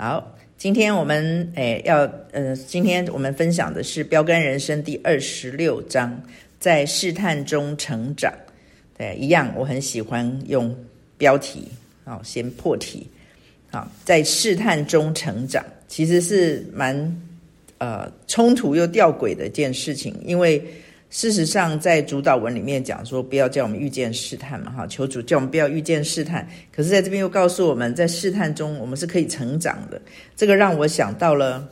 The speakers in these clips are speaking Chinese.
好，今天我们今天我们分享的是《标杆人生》第26章，在试探中成长。对，一样，我很喜欢用标题，好，先破题。好，在试探中成长，其实是蛮冲突又吊诡的一件事情，因为事实上在主导文里面讲说不要叫我们遇见试探嘛，求主叫我们不要遇见试探，可是在这边又告诉我们在试探中我们是可以成长的。这个让我想到了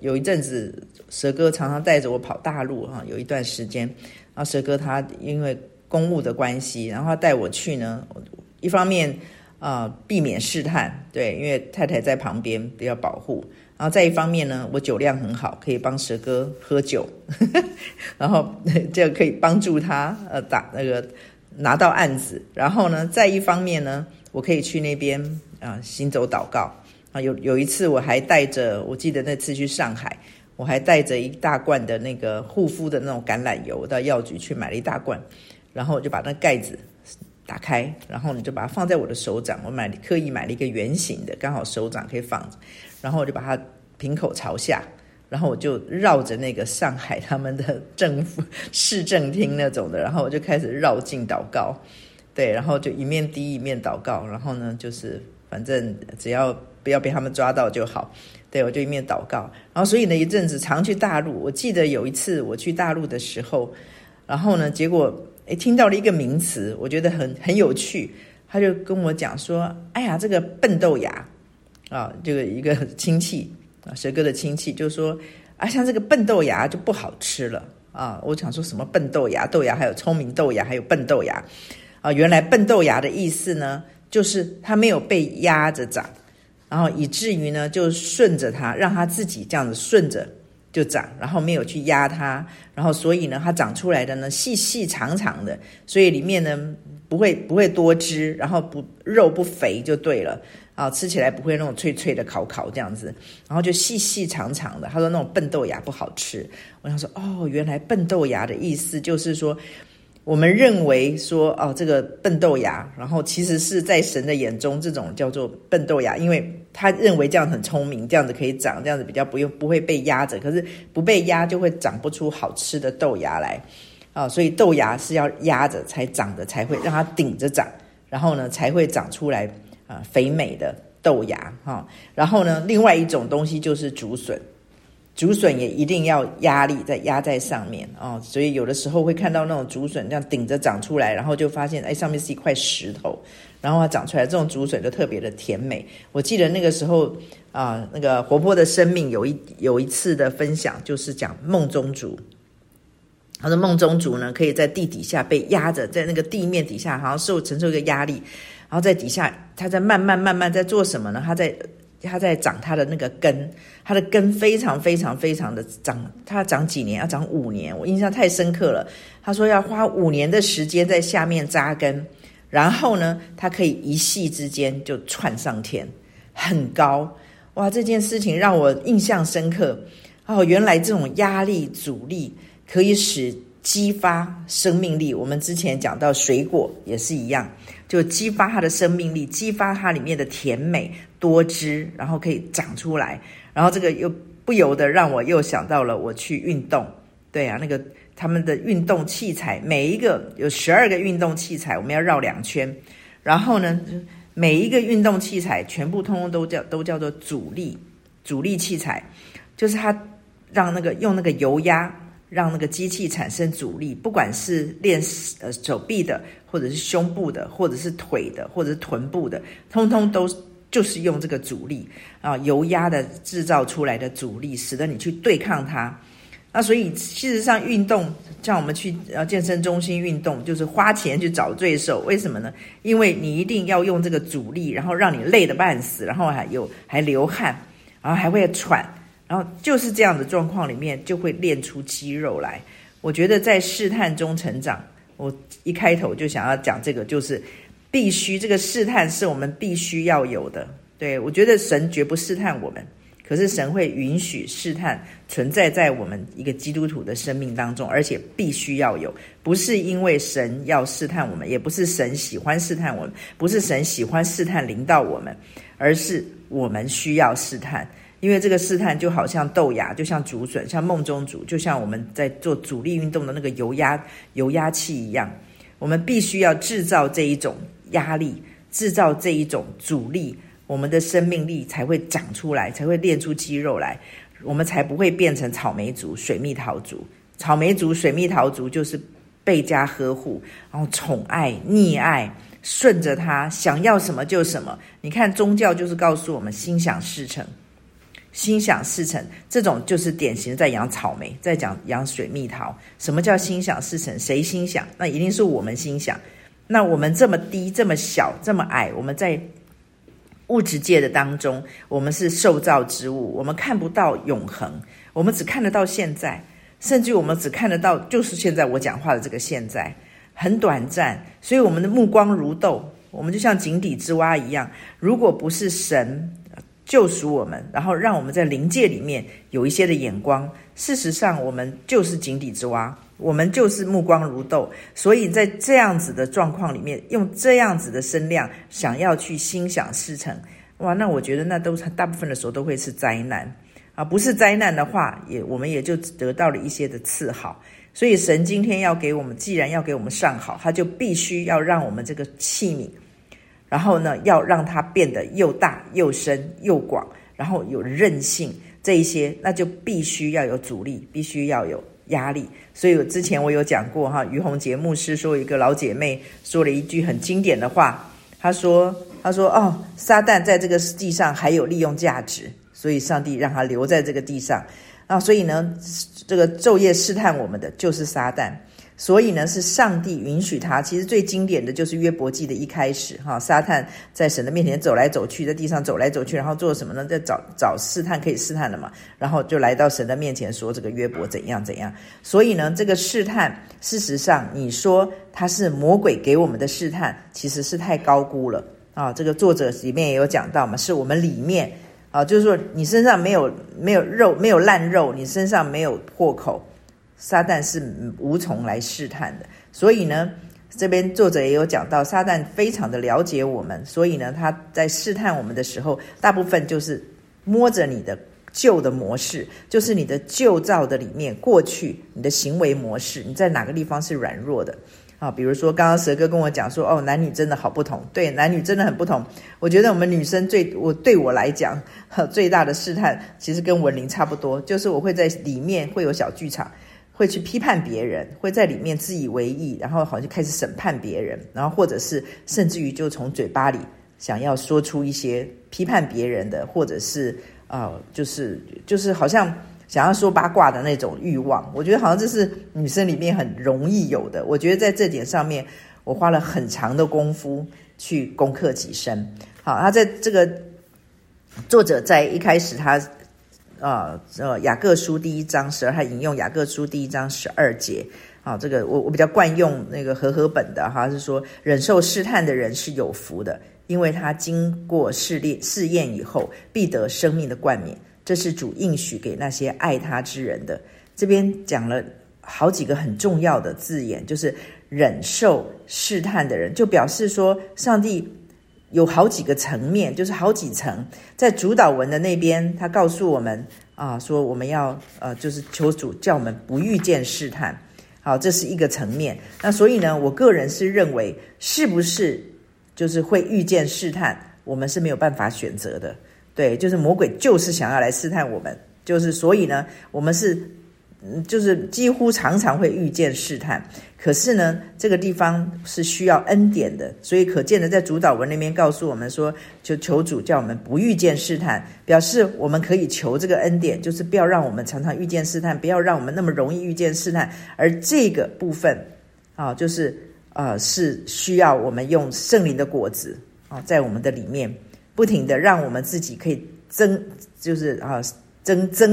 有一阵子蛇哥常常带着我跑大陆哈，有一段时间，然后蛇哥他因为公务的关系，然后他带我去呢，一方面避免试探，对，因为太太在旁边比较保护，然后再一方面呢，我酒量很好，可以帮蛇哥喝酒然后就可以帮助他拿到案子，然后呢再一方面呢，我可以去那边行走祷告啊。有一次我还带着，我记得那次去上海，我还带着一大罐的那个护肤的那种橄榄油，到药局去买了一大罐，然后我就把那盖子打开，然后你就把它放在我的手掌，我刻意买了一个圆形的，刚好手掌可以放着，然后我就把它瓶口朝下，然后我就绕着那个上海他们的政府市政厅那种的，然后我就开始绕境祷告，对，然后就一面滴一面祷告，然后呢就是反正只要不要被他们抓到就好，对，我就一面祷告。然后所以呢一阵子常去大陆，我记得有一次我去大陆的时候，然后呢结果听到了一个名词，我觉得很有趣，他就跟我讲说，哎呀，这个笨豆芽啊，这个一个亲戚啊，蛇哥的亲戚就说啊，像这个笨豆芽就不好吃了啊。我想说什么笨豆芽，豆芽还有聪明豆芽，还有笨豆芽啊。原来笨豆芽的意思呢，就是它没有被压着长，然后以至于呢就顺着它，让它自己这样子顺着就长，然后没有去压它，然后所以呢它长出来的呢细细长长的，所以里面呢不会多汁，然后肉不肥就对了啊，吃起来不会那种脆脆的烤烤这样子，然后就细细长长的。他说那种笨豆芽不好吃，我想说哦，原来笨豆芽的意思就是说我们认为说哦这个笨豆芽，然后其实是在神的眼中这种叫做笨豆芽，因为他认为这样很聪明，这样子可以长，这样子比较不会被压着，可是不被压就会长不出好吃的豆芽来啊，所以豆芽是要压着才长的，才会让它顶着长，然后呢才会长出来肥美的豆芽哈。然后呢另外一种东西就是竹笋，竹笋也一定要压力再压在上面哦，所以有的时候会看到那种竹笋这样顶着长出来，然后就发现哎上面是一块石头，然后它长出来，这种竹笋就特别的甜美。我记得那个时候那个活泼的生命有一次的分享就是讲梦中竹，他说梦中竹呢可以在地底下被压着，在那个地面底下好像承受一个压力，然后在底下它在慢慢在做什么呢，它在长它的那个根，它的根非常的长，它长几年，要长5年，我印象太深刻了。他说要花5年的时间在下面扎根，然后呢它可以一夕之间就窜上天，很高哇，这件事情让我印象深刻哦。原来这种压力阻力可以使激发生命力，我们之前讲到水果也是一样，就激发它的生命力，激发它里面的甜美多汁，然后可以长出来。然后这个又不由得让我又想到了我去运动，对啊，那个他们的运动器材，每一个有12个运动器材，我们要绕2圈，然后呢每一个运动器材全部通通都叫做阻力器材，就是它让那个用那个油压让那个机器产生阻力，不管是练手臂的，或者是胸部的，或者是腿的，或者是臀部的，通通都就是用这个阻力啊，油压的制造出来的阻力，使得你去对抗它。那所以事实上运动，像我们去健身中心运动，就是花钱去找罪受，为什么呢？因为你一定要用这个阻力，然后让你累得半死，然后还流汗，然后还会喘，然后就是这样的状况里面就会练出肌肉来。我觉得在试探中成长，我一开头就想要讲这个，就是必须，这个试探是我们必须要有的。对，我觉得神绝不试探我们，可是神会允许试探存在在我们一个基督徒的生命当中，而且必须要有，不是因为神要试探我们，也不是神喜欢试探我们，不是神喜欢试探临到我们，而是我们需要试探，因为这个试探就好像豆芽，就像竹笋，像梦中竹，就像我们在做阻力运动的那个油压器一样，我们必须要制造这一种压力，制造这一种阻力，我们的生命力才会长出来，才会练出肌肉来，我们才不会变成草莓族、水蜜桃族。草莓族、水蜜桃族就是倍加呵护，然后宠爱、溺爱，顺着他，想要什么就什么。你看宗教就是告诉我们心想事成，心想事成，这种就是典型的在养草莓，在养水蜜桃。什么叫心想事成？谁心想？那一定是我们心想。那我们这么低、这么小、这么矮，我们在物质界的当中，我们是受造之物，我们看不到永恒，我们只看得到现在，甚至我们只看得到就是现在我讲话的这个现在，很短暂，所以我们的目光如豆，我们就像井底之蛙一样。如果不是神救赎我们，然后让我们在灵界里面有一些的眼光，事实上我们就是井底之蛙，我们就是目光如豆。所以在这样子的状况里面，用这样子的声量想要去心想事成，哇，那我觉得那都大部分的时候都会是灾难啊！不是灾难的话，我们也就得到了一些的赐好。所以神今天要给我们，既然要给我们上好，他就必须要让我们这个器皿，然后呢要让它变得又大又深又广，然后有韧性，这一些那就必须要有阻力，必须要有压力。所以之前我有讲过哈，于洪杰牧师说，一个老姐妹说了一句很经典的话，她说哦，撒旦在这个地上还有利用价值，所以上帝让他留在这个地上啊。所以呢，这个昼夜试探我们的就是撒旦，所以呢是上帝允许他。其实最经典的就是约伯记的一开始哈，撒旦在神的面前走来走去，在地上走来走去，然后做什么呢？在找试探，可以试探了嘛，然后就来到神的面前说这个约伯怎样怎样。所以呢，这个试探事实上你说它是魔鬼给我们的试探，其实是太高估了啊。这个作者里面也有讲到嘛，是我们里面啊，就是说你身上没有肉，没有烂肉，你身上没有破口，撒旦是无从来试探的。所以呢，这边作者也有讲到，撒旦非常的了解我们，所以呢他在试探我们的时候，大部分就是摸着你的旧的模式，就是你的旧造的里面，过去你的行为模式，你在哪个地方是软弱的啊。比如说刚刚蛇哥跟我讲说，哦，男女真的好不同。对，男女真的很不同。我觉得我们女生对我来讲最大的试探其实跟文玲差不多，就是我会在里面会有小剧场，会去批判别人，会在里面自以为意，然后好像开始审判别人，然后或者是甚至于就从嘴巴里想要说出一些批判别人的，或者是就是好像想要说八卦的那种欲望。我觉得好像这是女生里面很容易有的。我觉得在这点上面我花了很长的功夫去攻克己身。好，他在这个作者在一开始他雅各书第一章12，他引用雅各书第一章12节啊。这个我比较惯用那个和合本的哈，是说忍受试探的人是有福的，因为他经过试验以后必得生命的冠冕，这是主应许给那些爱他之人的。这边讲了好几个很重要的字眼，就是忍受试探的人，就表示说上帝有好几个层面，就是好几层。在主导文的那边他告诉我们啊，说我们要就是求主叫我们不遇见试探。好，这是一个层面。那所以呢，我个人是认为是不是就是会遇见试探，我们是没有办法选择的。对，就是魔鬼就是想要来试探我们，就是所以呢我们是就是几乎常常会遇见试探。可是呢，这个地方是需要恩典的，所以可见的在主导文那边告诉我们说，就求主叫我们不遇见试探，表示我们可以求这个恩典，就是不要让我们常常遇见试探，不要让我们那么容易遇见试探。而这个部分啊，就是是需要我们用圣灵的果子啊，在我们的里面不停的让我们自己可以增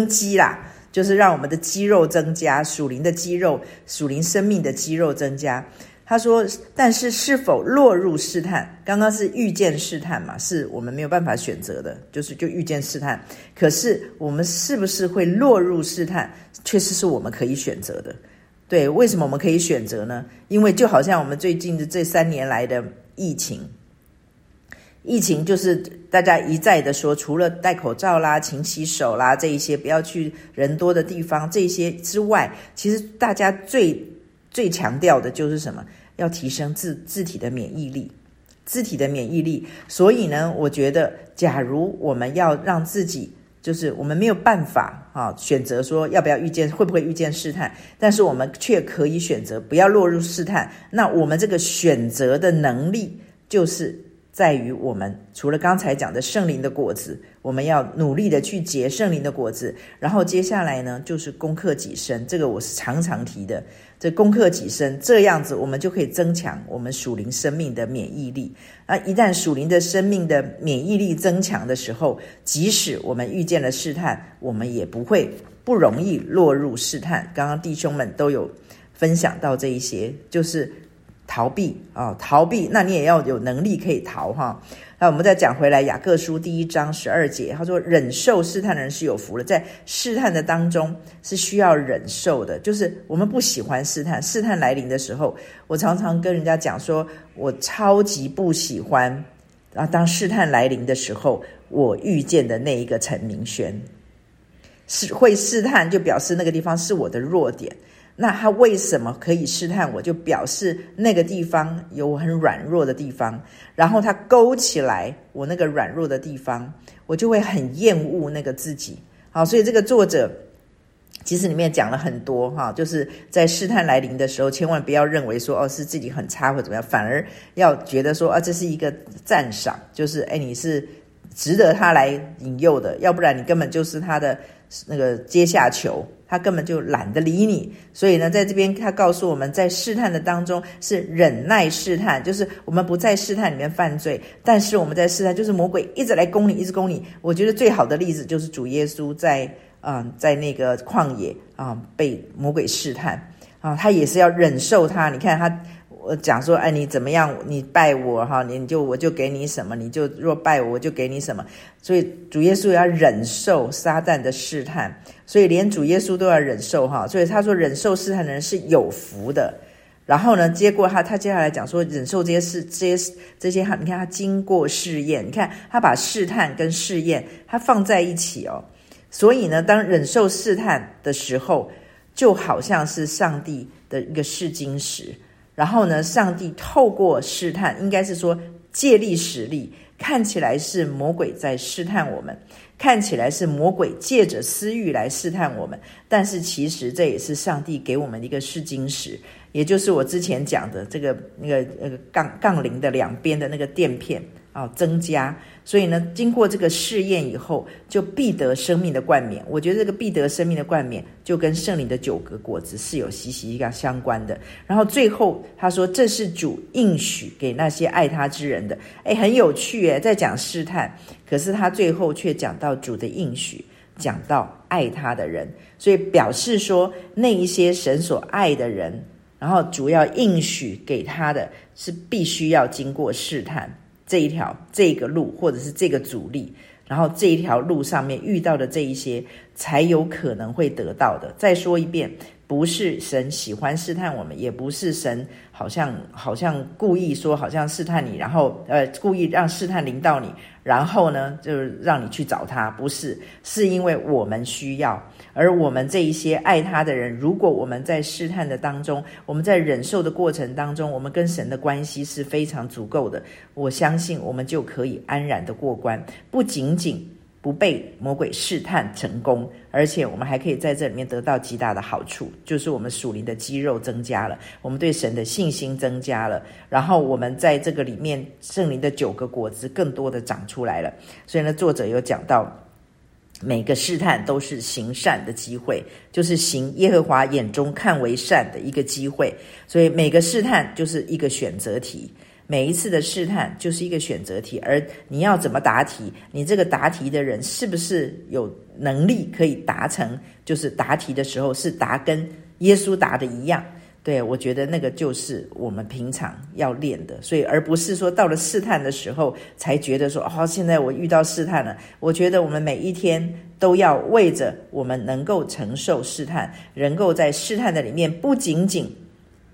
肌啦，就是让我们的肌肉增加，属灵的肌肉，属灵生命的肌肉增加。他说但是是否落入试探，刚刚是遇见试探嘛，是我们没有办法选择的，就遇见试探。可是我们是不是会落入试探，确实是我们可以选择的。对，为什么我们可以选择呢？因为就好像我们最近的这3年来的疫情，疫情就是大家一再的说，除了戴口罩啦、勤洗手啦这一些，不要去人多的地方这一些之外，其实大家最强调的就是什么？要提升自体的免疫力，自体的免疫力。所以呢，我觉得，假如我们要让自己，就是我们没有办法啊选择说要不要遇见，会不会遇见试探，但是我们却可以选择不要落入试探。那我们这个选择的能力，就是在于我们除了刚才讲的圣灵的果子，我们要努力的去结圣灵的果子。然后接下来呢，就是攻克己身，这个我是常常提的，这攻克己身，这样子我们就可以增强我们属灵生命的免疫力。那一旦属灵的生命的免疫力增强的时候，即使我们遇见了试探，我们也不容易落入试探。刚刚弟兄们都有分享到这一些，就是逃避，那你也要有能力可以逃哈。那我们再讲回来，雅各书第一章12节，他说忍受试探的人是有福了，在试探的当中是需要忍受的，就是我们不喜欢试探。试探来临的时候，我常常跟人家讲说，我超级不喜欢啊，当试探来临的时候，我遇见的那一个陈明轩，是会试探就表示那个地方是我的弱点。那他为什么可以试探我？就表示那个地方有我很软弱的地方，然后他勾起来我那个软弱的地方，我就会很厌恶那个自己。好，所以这个作者其实里面讲了很多哈，就是在试探来临的时候，千万不要认为说是自己很差或怎么样，反而要觉得说这是一个赞赏，就是你是值得他来引诱的，要不然你根本就是他的那个接下球，他根本就懒得理你。所以呢，在这边他告诉我们，在试探的当中是忍耐试探，就是我们不在试探里面犯罪，但是我们在试探，就是魔鬼一直来攻你，一直攻你。我觉得最好的例子就是主耶稣在那个旷野被魔鬼试探他也是要忍受他。你看他，我讲说你怎么样，你拜我哈，我就给你什么，你就若拜我，我就给你什么。所以主耶稣要忍受撒旦的试探，所以连主耶稣都要忍受哈。所以他说忍受试探的人是有福的。然后呢，结果他接下来讲说忍受这些，你看他经过试验，你看他把试探跟试验他放在一起所以呢，当忍受试探的时候，就好像是上帝的一个试金石。然后呢，上帝透过试探，应该是说借力使力，看起来是魔鬼在试探我们，看起来是魔鬼借着私欲来试探我们，但是其实这也是上帝给我们的一个试金石，也就是我之前讲的这个杠铃的两边的那个垫片增加。所以呢，经过这个试验以后，就必得生命的冠冕。我觉得这个必得生命的冠冕就跟圣灵的9个果子是有息息相关的。然后最后他说，这是主应许给那些爱他之人的。很有趣在讲试探，可是他最后却讲到主的应许，讲到爱他的人，所以表示说那一些神所爱的人，然后主要应许给他的是必须要经过试探这个路，或者是这个阻力，然后这一条路上面遇到的这一些才有可能会得到的。再说一遍，不是神喜欢试探我们，也不是神好像故意说好像试探你，然后故意让试探临到你，然后呢就是让你去找他，不是，是因为我们需要。而我们这一些爱他的人，如果我们在试探的当中，我们在忍受的过程当中，我们跟神的关系是非常足够的，我相信我们就可以安然的过关，不仅仅不被魔鬼试探成功，而且我们还可以在这里面得到极大的好处，就是我们属灵的肌肉增加了，我们对神的信心增加了，然后我们在这个里面圣灵的9个果子更多的长出来了。所以呢，作者有讲到每个试探都是行善的机会，就是行耶和华眼中看为善的一个机会。所以每个试探就是一个选择题，每一次的试探就是一个选择题，而你要怎么答题，你这个答题的人是不是有能力可以达成，就是答题的时候是答跟耶稣答的一样。对，我觉得那个就是我们平常要练的，所以而不是说到了试探的时候才觉得说现在我遇到试探了。我觉得我们每一天都要为着我们能够承受试探，能够在试探的里面不仅仅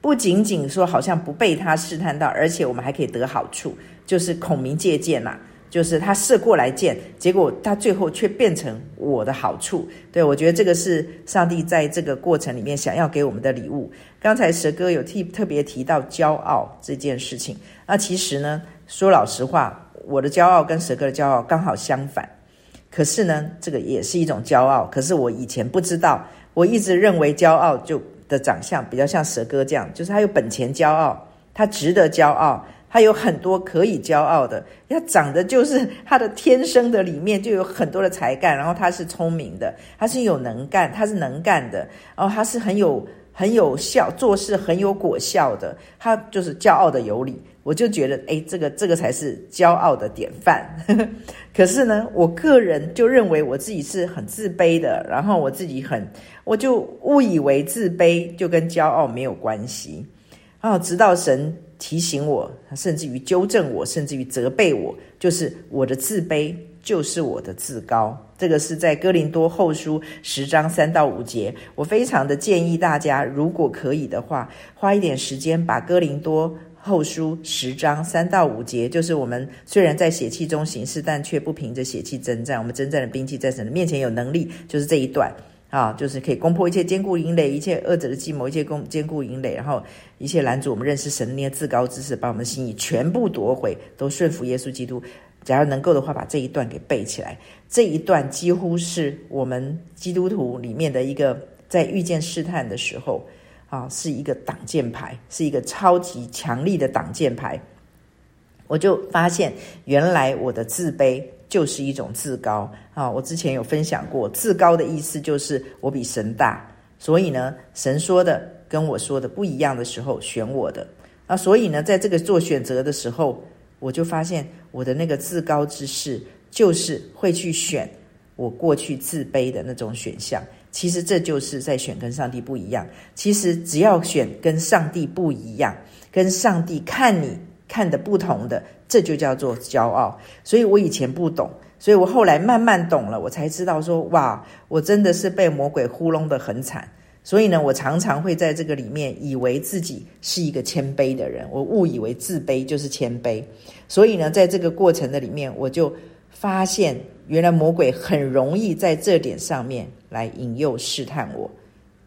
不仅仅说好像不被他试探到，而且我们还可以得好处，就是孔明借箭嘛，就是他射过来箭，结果他最后却变成我的好处。对，我觉得这个是上帝在这个过程里面想要给我们的礼物。刚才蛇哥有特别提到骄傲这件事情，那其实呢，说老实话，我的骄傲跟蛇哥的骄傲刚好相反，可是呢，这个也是一种骄傲，可是我以前不知道，我一直认为骄傲就的长相比较像蛇哥这样，就是他有本钱骄傲，他值得骄傲，他有很多可以骄傲的，他长得就是他的天生的里面就有很多的才干，然后他是聪明的，他是有能干，他是能干的，然后他是很有效，做事很有果效的，他就是骄傲的有理。我就觉得这个才是骄傲的典范。可是呢，我个人就认为我自己是很自卑的，然后我就误以为自卑就跟骄傲没有关系。然后直到神提醒我，甚至于纠正我，甚至于责备我，就是我的自卑就是我的自高。这个是在哥林多后书10章3到5节。我非常的建议大家，如果可以的话，花一点时间把哥林多后书10章3到5节，就是我们虽然在血气中行事，但却不凭着血气征战，我们征战的兵器在神的面前有能力，就是这一段啊，就是可以攻破一切坚固营垒，一切恶者的计谋，一切坚固营垒，然后一切拦阻我们认识神的那些自高之事，把我们的心意全部夺回，都顺服耶稣基督。假如能够的话，把这一段给背起来，这一段几乎是我们基督徒里面的一个，在遇见试探的时候啊，是一个挡箭牌，是一个超级强力的挡箭牌。我就发现原来我的自卑就是一种自高啊！我之前有分享过，自高的意思就是我比神大，所以呢，神说的跟我说的不一样的时候，选我的。那所以呢，在这个做选择的时候，我就发现我的那个自高之事，就是会去选我过去自卑的那种选项。其实这就是在选跟上帝不一样。其实只要选跟上帝不一样，跟上帝看你看的不同的，这就叫做骄傲。所以我以前不懂，所以我后来慢慢懂了，我才知道说，哇，我真的是被魔鬼糊弄得很惨。所以呢，我常常会在这个里面以为自己是一个谦卑的人，我误以为自卑就是谦卑。所以呢，在这个过程的里面，我就发现原来魔鬼很容易在这点上面来引诱试探我，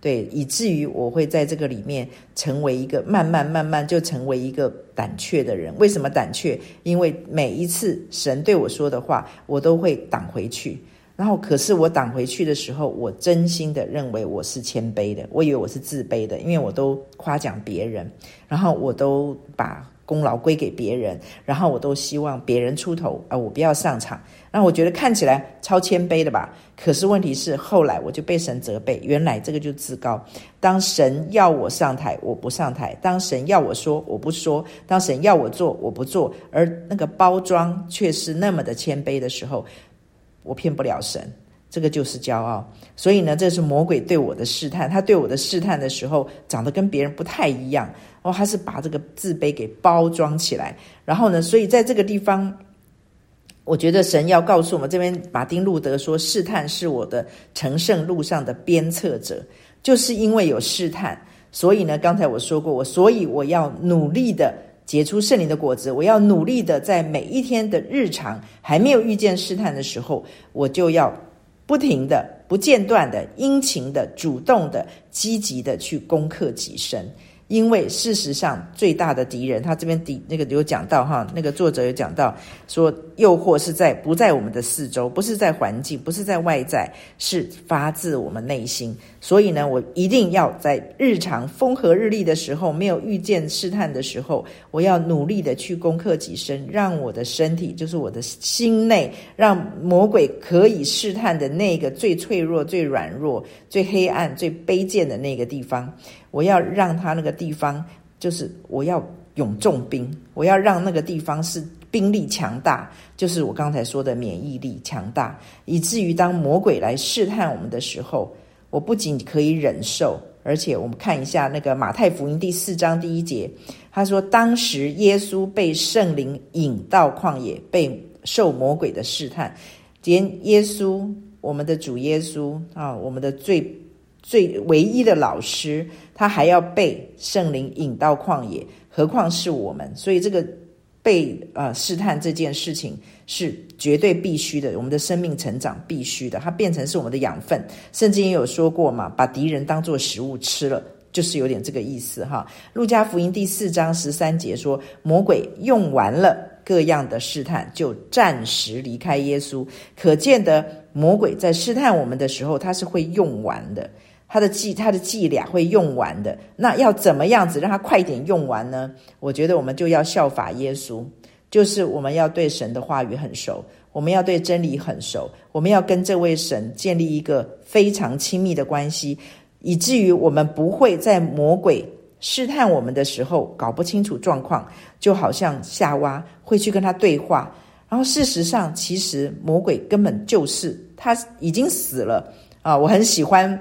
对，以至于我会在这个里面成为一个慢慢就成为一个胆怯的人。为什么胆怯？因为每一次神对我说的话，我都会挡回去，然后可是我挡回去的时候，我真心的认为我是谦卑的，我以为我是自卑的，因为我都夸奖别人，然后我都把功劳归给别人，然后我都希望别人出头啊，我不要上场。那我觉得看起来超谦卑的吧，可是问题是后来我就被神责备，原来这个就自高。当神要我上台，我不上台；当神要我说，我不说；当神要我做，我不做。而那个包装却是那么的谦卑的时候，我骗不了神，这个就是骄傲。所以呢，这是魔鬼对我的试探。他对我的试探的时候，长得跟别人不太一样，然后他是把这个自卑给包装起来。然后呢，所以在这个地方，我觉得神要告诉我们，这边马丁路德说，试探是我的成圣路上的鞭策者。就是因为有试探，所以呢，刚才我说过，所以我要努力的结出圣灵的果子，我要努力的在每一天的日常还没有遇见试探的时候，我就要不停的、不间断的、殷勤的、主动的、积极的去攻克己身。因为事实上最大的敌人，他这边那个有讲到哈，那个作者有讲到说，诱惑是不在我们的四周，不是在环境，不是在外在，是发自我们内心。所以呢，我一定要在日常风和日丽的时候，没有遇见试探的时候，我要努力的去攻克己身，让我的身体，就是我的心内，让魔鬼可以试探的那个最脆弱、最软弱、最黑暗、最卑贱的那个地方，我要让他那个地方，就是我要勇重兵，我要让那个地方是兵力强大，就是我刚才说的免疫力强大，以至于当魔鬼来试探我们的时候，我不仅可以忍受。而且我们看一下那个马太福音4章1节，他说，当时耶稣被圣灵引到旷野，被受魔鬼的试探。连耶稣，我们的主耶稣啊，我们的最最唯一的老师，他还要被圣灵引到旷野，何况是我们？所以这个被试探这件事情是绝对必须的，我们的生命成长必须的，它变成是我们的养分。圣经也有说过嘛，把敌人当作食物吃了，就是有点这个意思哈。路加福音第4章13节说，魔鬼用完了各样的试探，就暂时离开耶稣。可见的，魔鬼在试探我们的时候，他是会用完的，他的伎俩会用完的。那要怎么样子让他快一点用完呢？我觉得我们就要效法耶稣，就是我们要对神的话语很熟，我们要对真理很熟，我们要跟这位神建立一个非常亲密的关系，以至于我们不会在魔鬼试探我们的时候搞不清楚状况，就好像夏娃会去跟他对话，然后事实上其实魔鬼根本就是他已经死了啊！我很喜欢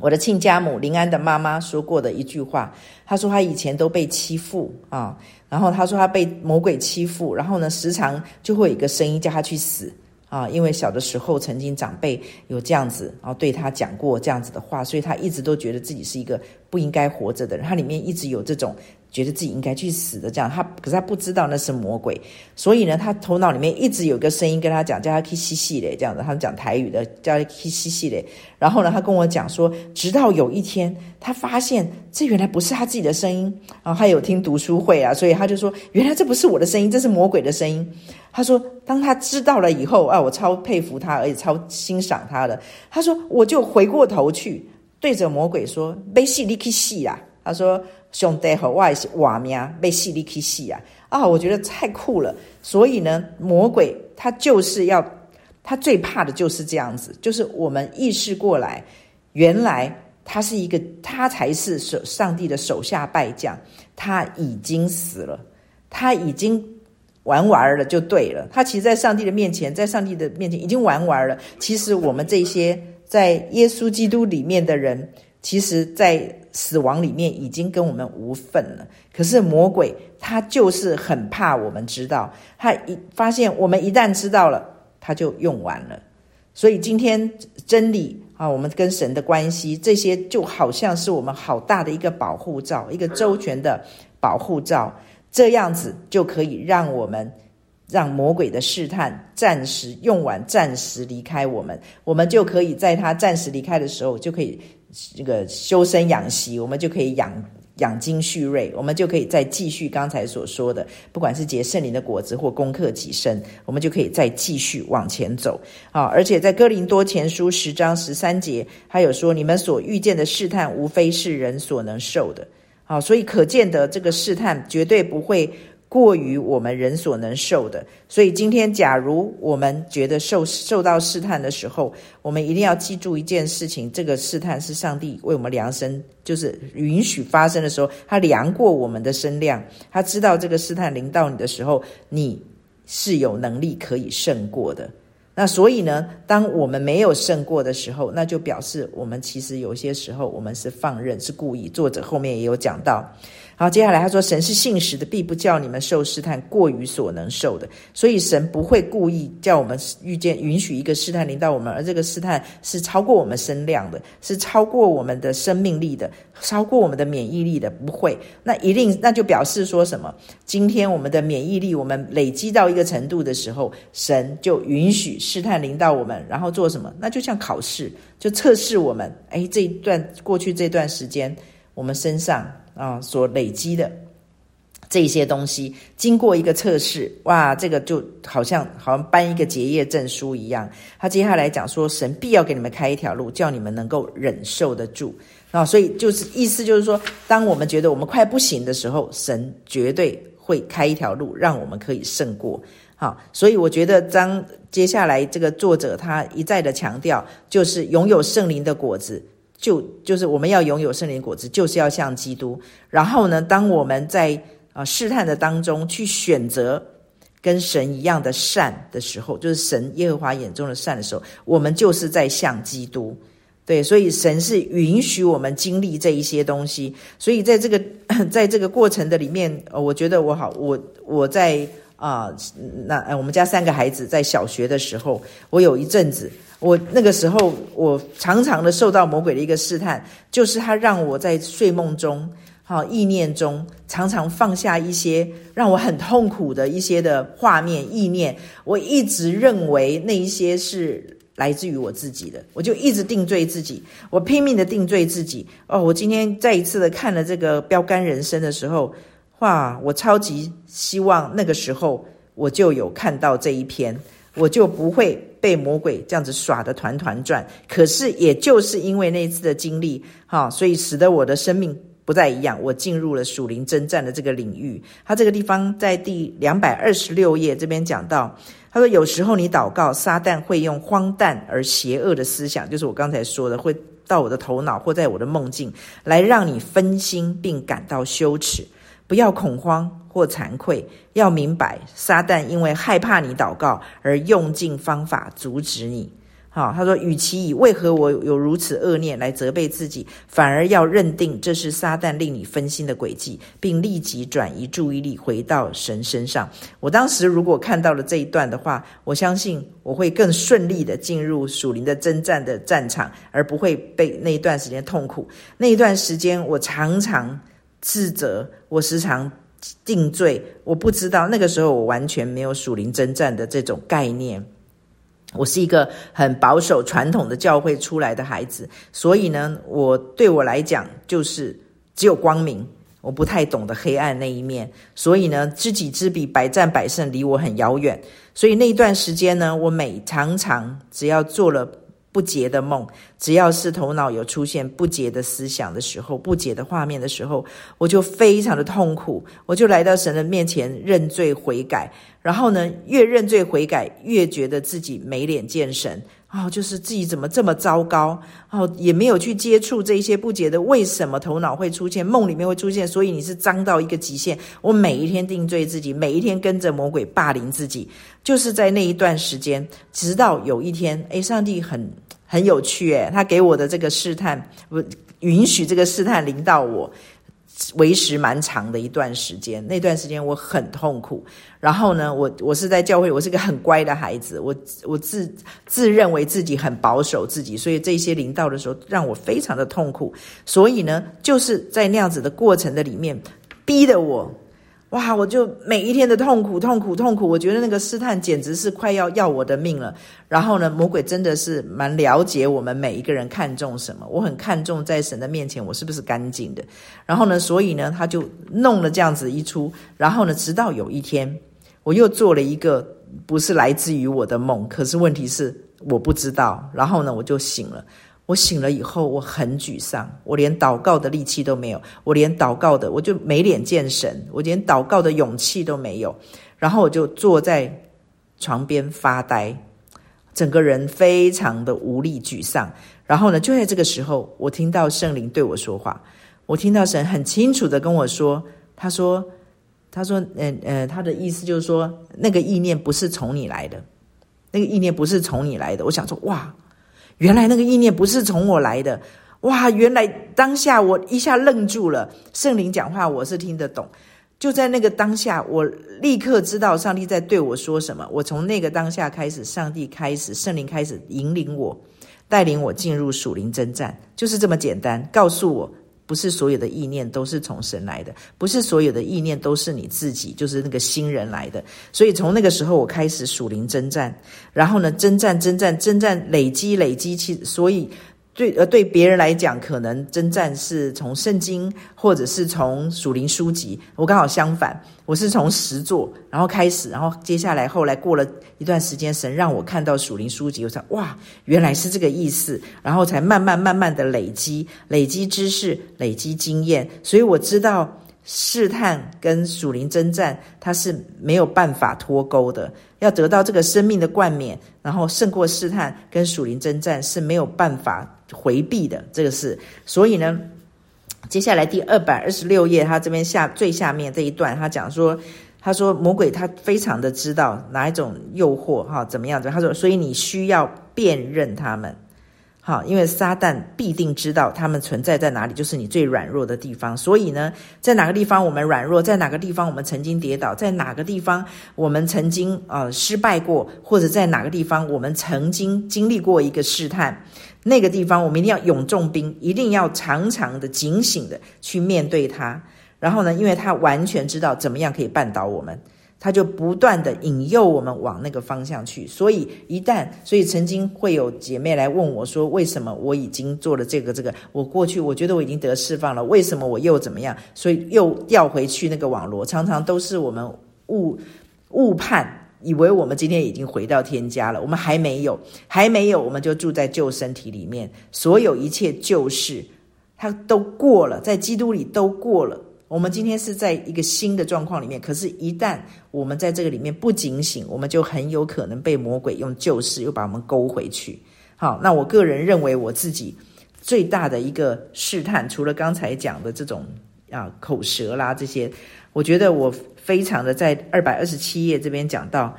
我的亲家母林安的妈妈说过的一句话，她说她以前都被欺负啊，然后她说她被魔鬼欺负，然后呢时常就会有一个声音叫她去死啊，因为小的时候曾经长辈有这样子啊对他讲过这样子的话，所以他一直都觉得自己是一个不应该活着的人，他里面一直有这种觉得自己应该去死的这样，可是他不知道那是魔鬼，所以呢他头脑里面一直有个声音跟他讲，叫他去洗洗嘞，这样子，他们讲台语的叫他去洗洗嘞。然后呢他跟我讲说，直到有一天他发现这原来不是他自己的声音啊，他有听读书会啊，所以他就说原来这不是我的声音，这是魔鬼的声音。他说当他知道了以后啊，我超佩服他，而且超欣赏他的。他说我就回过头去对着魔鬼说，要死你去死啦！他说上帝给我是活命，要死你去死啊！啊，我觉得太酷了。所以呢，魔鬼他就是要，他最怕的就是这样子，就是我们意识过来，原来他是一个，他才是上帝的手下败将，他已经死了，他已经玩完了就对了。他其实，在上帝的面前，已经玩完了。其实我们这些在耶稣基督里面的人，其实在死亡里面已经跟我们无份了。可是魔鬼他就是很怕我们知道，他发现我们一旦知道了，他就用完了。所以今天真理啊，我们跟神的关系，这些就好像是我们好大的一个保护罩，一个周全的保护罩，这样子就可以让我们让魔鬼的试探暂时用完，暂时离开我们，我们就可以在他暂时离开的时候，就可以这个修身养息，我们就可以养精蓄锐，我们就可以再继续刚才所说的，不管是结圣灵的果子或攻克己身，我们就可以再继续往前走啊！而且在哥林多前书10章13节，他有说：“你们所遇见的试探，无非是人所能受的。”啊，所以可见的这个试探绝对不会过于我们人所能受的。所以今天假如我们觉得受到试探的时候，我们一定要记住一件事情，这个试探是上帝为我们量身，就是允许发生的时候，他量过我们的身量，他知道这个试探临到你的时候，你是有能力可以胜过的。那所以呢，当我们没有胜过的时候，那就表示我们其实有些时候我们是放任，是故意。作者后面也有讲到。好，接下来他说，神是信实的，必不叫你们受试探过于所能受的。所以神不会故意叫我们遇见，允许一个试探临到我们，而这个试探是超过我们身量的，是超过我们的生命力的，超过我们的免疫力的，不会。那一定，那就表示说什么？今天我们的免疫力我们累积到一个程度的时候，神就允许试探临到我们，然后做什么？那就像考试，就测试我们。哎，这一段过去这段时间，我们身上啊所累积的这些东西，经过一个测试，哇，这个就好像颁一个结业证书一样。他接下来讲说，神必要给你们开一条路，叫你们能够忍受得住。那所以就是意思就是说，当我们觉得我们快不行的时候，神绝对会开一条路，让我们可以胜过。好，所以我觉得接下来这个作者他一再的强调，就是拥有圣灵的果子，就是我们要拥有圣灵的果子，就是要像基督。然后呢，当我们在试探的当中去选择跟神一样的善的时候，就是神耶和华眼中的善的时候，我们就是在像基督。对，所以神是允许我们经历这一些东西。所以在这个过程的里面，我觉得我在那我们家三个孩子在小学的时候，我有一阵子，我那个时候我常常的受到魔鬼的一个试探，就是他让我在睡梦中、意念中常常放下一些让我很痛苦的一些的画面、意念，我一直认为那一些是来自于我自己的，我就一直定罪自己，我拼命的定罪自己。我今天再一次的看了这个《标杆人生》的时候，哇，我超级希望那个时候我就有看到这一篇，我就不会被魔鬼这样子耍得团团转。可是也就是因为那一次的经历，所以使得我的生命不再一样，我进入了属灵征战的这个领域。他这个地方在第226页这边讲到，他说有时候你祷告，撒旦会用荒诞而邪恶的思想，就是我刚才说的，会到我的头脑或在我的梦境，来让你分心并感到羞耻。不要恐慌或惭愧，要明白撒旦因为害怕你祷告而用尽方法阻止你。他说与其以为何我有如此恶念来责备自己，反而要认定这是撒旦令你分心的诡计，并立即转移注意力回到神身上。我当时如果看到了这一段的话，我相信我会更顺利的进入属灵的征战的战场，而不会被那一段时间痛苦。那一段时间我常常自责，我时常定罪，我不知道，那个时候我完全没有属灵征战的这种概念。我是一个很保守传统的教会出来的孩子，所以呢，对我来讲就是只有光明，我不太懂得黑暗那一面，所以呢，知己知彼，百战百胜离我很遥远。所以那一段时间呢，我常常只要做了不洁的梦，只要是头脑有出现不洁的思想的时候，不洁的画面的时候，我就非常的痛苦，我就来到神的面前认罪悔改。然后呢，越认罪悔改越觉得自己没脸见神，就是自己怎么这么糟糕，也没有去接触这些不洁的，为什么头脑会出现，梦里面会出现，所以你是脏到一个极限。我每一天定罪自己，每一天跟着魔鬼霸凌自己，就是在那一段时间，直到有一天，上帝很有趣，他给我的这个试探，允许这个试探临到我，为时蛮长的一段时间。那段时间我很痛苦。然后呢，我是在教会，我是个很乖的孩子，我自认为自己很保守自己，所以这些临到的时候让我非常的痛苦。所以呢，就是在那样子的过程的里面，逼得我，哇！我就每一天的痛苦，我觉得那个试探简直是快要我的命了。然后呢，魔鬼真的是蛮了解我们每一个人看重什么。我很看重在神的面前我是不是干净的。然后呢，所以呢，他就弄了这样子一出。然后呢，直到有一天，我又做了一个不是来自于我的梦，可是问题是我不知道。然后呢，我就醒了。我醒了以后我很沮丧，我连祷告的力气都没有，我连祷告的，我就没脸见神，我连祷告的勇气都没有。然后我就坐在床边发呆，整个人非常的无力沮丧。然后呢，就在这个时候，我听到圣灵对我说话，我听到神很清楚的跟我说，他说他的意思就是说，那个意念不是从你来的，那个意念不是从你来的。我想说，哇，原来那个意念不是从我来的，哇！原来当下我一下愣住了，圣灵讲话我是听得懂，就在那个当下，我立刻知道上帝在对我说什么。我从那个当下开始，圣灵开始引领我，带领我进入属灵征战，就是这么简单，告诉我不是所有的意念都是从神来的，不是所有的意念都是你自己，就是那个新人来的。所以从那个时候我开始属灵征战，然后呢，征战，累积，所以对别人来讲，可能征战是从圣经或者是从属灵书籍，我刚好相反，我是从实作然后开始，然后接下来后来过了一段时间，神让我看到属灵书籍，我才哇，原来是这个意思，然后才慢慢的累积知识，累积经验。所以我知道试探跟属灵征战它是没有办法脱钩的，要得到这个生命的冠冕，然后胜过试探跟属灵征战是没有办法回避的，这个是。所以呢，接下来第226页，他这边最下面这一段，他讲说，他说魔鬼他非常的知道哪一种诱惑，怎么样，他说所以你需要辨认他们，好，因为撒旦必定知道他们存在在哪里，就是你最软弱的地方。所以呢，在哪个地方我们软弱，在哪个地方我们曾经跌倒，在哪个地方我们曾经失败过，或者在哪个地方我们曾经经历过一个试探，那个地方我们一定要勇重兵，一定要常常的警醒的去面对它。然后呢，因为他完全知道怎么样可以绊倒我们，他就不断的引诱我们往那个方向去。所以曾经会有姐妹来问我说，为什么我已经做了这个，我过去我觉得我已经得释放了，为什么我又怎么样，所以又掉回去那个网罗。常常都是我们误判，以为我们今天已经回到天家了，我们还没有，我们就住在旧身体里面，所有一切旧事它都过了，在基督里都过了。我们今天是在一个新的状况里面，可是一旦我们在这个里面不警醒，我们就很有可能被魔鬼用旧事又把我们勾回去。好，那我个人认为我自己最大的一个试探，除了刚才讲的这种口舌啦这些，我觉得我非常的在227页这边讲到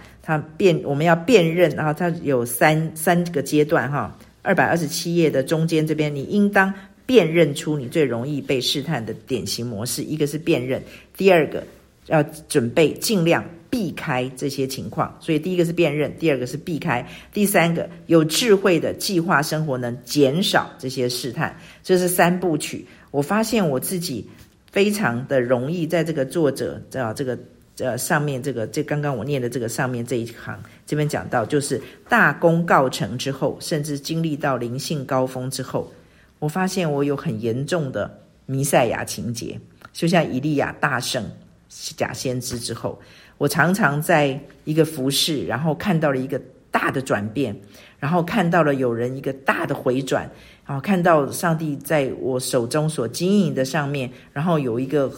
我们要辨认，然后它有三个阶段哈。227页的中间这边，你应当辨认出你最容易被试探的典型模式。一个是辨认，第二个要准备尽量避开这些情况。所以第一个是辨认，第二个是避开，第三个有智慧的计划生活，能减少这些试探。这是三部曲。我发现我自己非常的容易在这个作者上面这刚刚我念的这个上面这一行这边讲到，就是大功告成之后，甚至经历到灵性高峰之后，我发现我有很严重的弥赛亚情节，就像以利亚大胜假先知之后，我常常在一个服事，然后看到了一个大的转变，然后看到了有人一个大的回转，然后看到上帝在我手中所经营的上面，然后有一个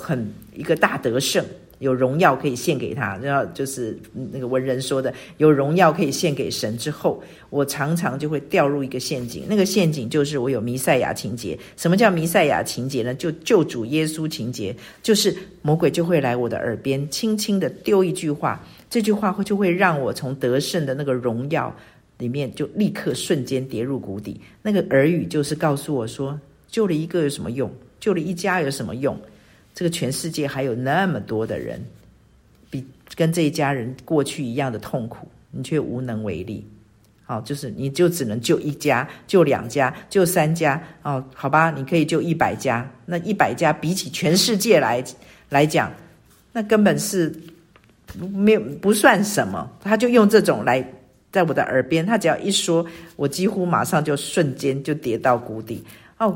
大得胜，有荣耀可以献给他，然后就是那个文人说的有荣耀可以献给神之后，我常常就会掉入一个陷阱。那个陷阱就是我有弥赛亚情节。什么叫弥赛亚情节呢？就救主耶稣情节，就是魔鬼就会来我的耳边轻轻的丢一句话，这句话就会让我从得胜的那个荣耀里面就立刻瞬间跌入谷底。那个耳语就是告诉我说，救了一个有什么用，救了一家有什么用，这个全世界还有那么多的人跟这一家人过去一样的痛苦，你却无能为力。好，就是你就只能救一家，救两家，救三家，好吧，你可以救100家。那100家比起全世界来讲，那根本是没有不算什么。他就用这种来在我的耳边，他只要一说，我几乎马上就瞬间就跌到谷底。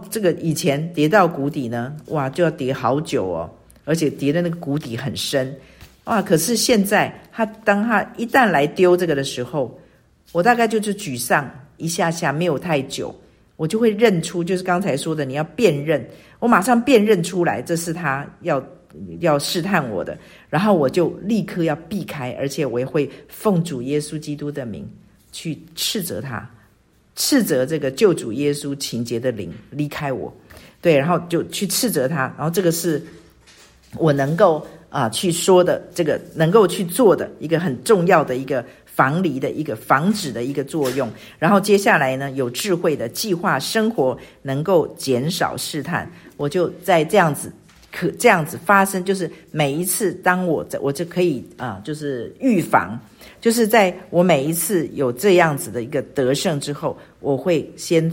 这个以前跌到谷底呢，哇，就要跌好久哦，而且跌的那个谷底很深，哇！可是现在当他一旦来丢这个的时候，我大概就是沮丧一下下，没有太久，我就会认出，就是刚才说的，你要辨认，我马上辨认出来，这是他要试探我的，然后我就立刻要避开，而且我也会奉主耶稣基督的名去斥责他。斥责这个救主耶稣情节的灵离开我，对，然后就去斥责他，然后这个是我能够去说的，这个能够去做的一个很重要的一个防离的一个防止的一个作用。然后接下来呢，有智慧的计划生活能够减少试探，我就在这样子发生，就是每一次当我就可以就是预防。就是在我每一次有这样子的一个得胜之后，我会先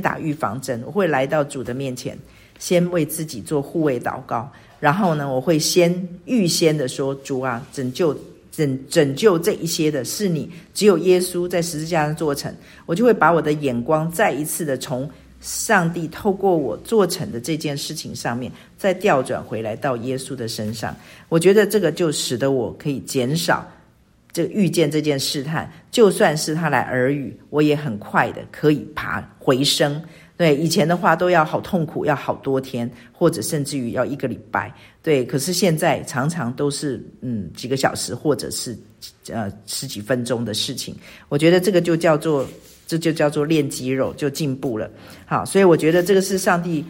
打预防针，我会来到主的面前，先为自己做护卫祷告，然后呢，我会预先的说，主啊，拯救这一些的是你，只有耶稣在十字架上做成。我就会把我的眼光再一次的从上帝透过我做成的这件事情上面再调转回来到耶稣的身上。我觉得这个就使得我可以减少这遇见这件试探，就算是他来耳语，我也很快的可以爬回升。对，以前的话都要好痛苦，要好多天，或者甚至于要1个礼拜。对，可是现在常常都是几个小时，或者是十几分钟的事情。我觉得这个就叫做这就叫做练肌肉，就进步了。好，所以我觉得这个是上帝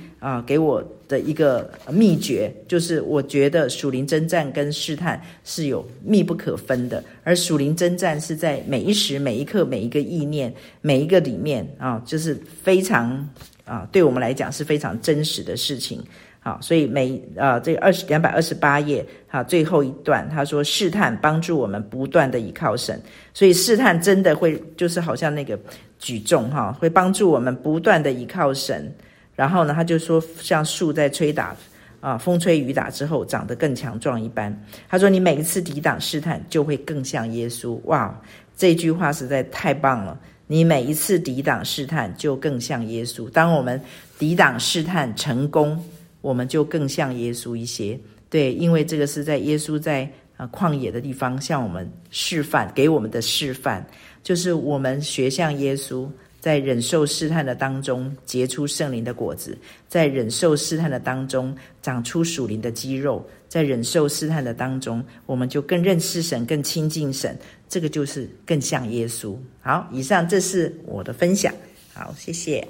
给我的一个秘诀，就是我觉得属灵征战跟试探是有密不可分的，而属灵征战是在每一时每一刻每一个意念每一个里面就是非常对我们来讲是非常真实的事情。好，所以这228页最后一段他说，试探帮助我们不断的倚靠神，所以试探真的会就是好像那个举重会帮助我们不断的倚靠神，然后呢他就说像树在吹打风吹雨打之后长得更强壮一般，他说你每一次抵挡试探就会更像耶稣。哇，这句话实在太棒了，你每一次抵挡试探就更像耶稣。当我们抵挡试探成功，我们就更像耶稣一些。对，因为这个是在耶稣在旷野的地方向我们示范，给我们的示范就是我们学像耶稣，在忍受试探的当中结出圣灵的果子，在忍受试探的当中长出属灵的肌肉，在忍受试探的当中我们就更认识神，更亲近神，这个就是更像耶稣。好，以上这是我的分享。好，谢谢。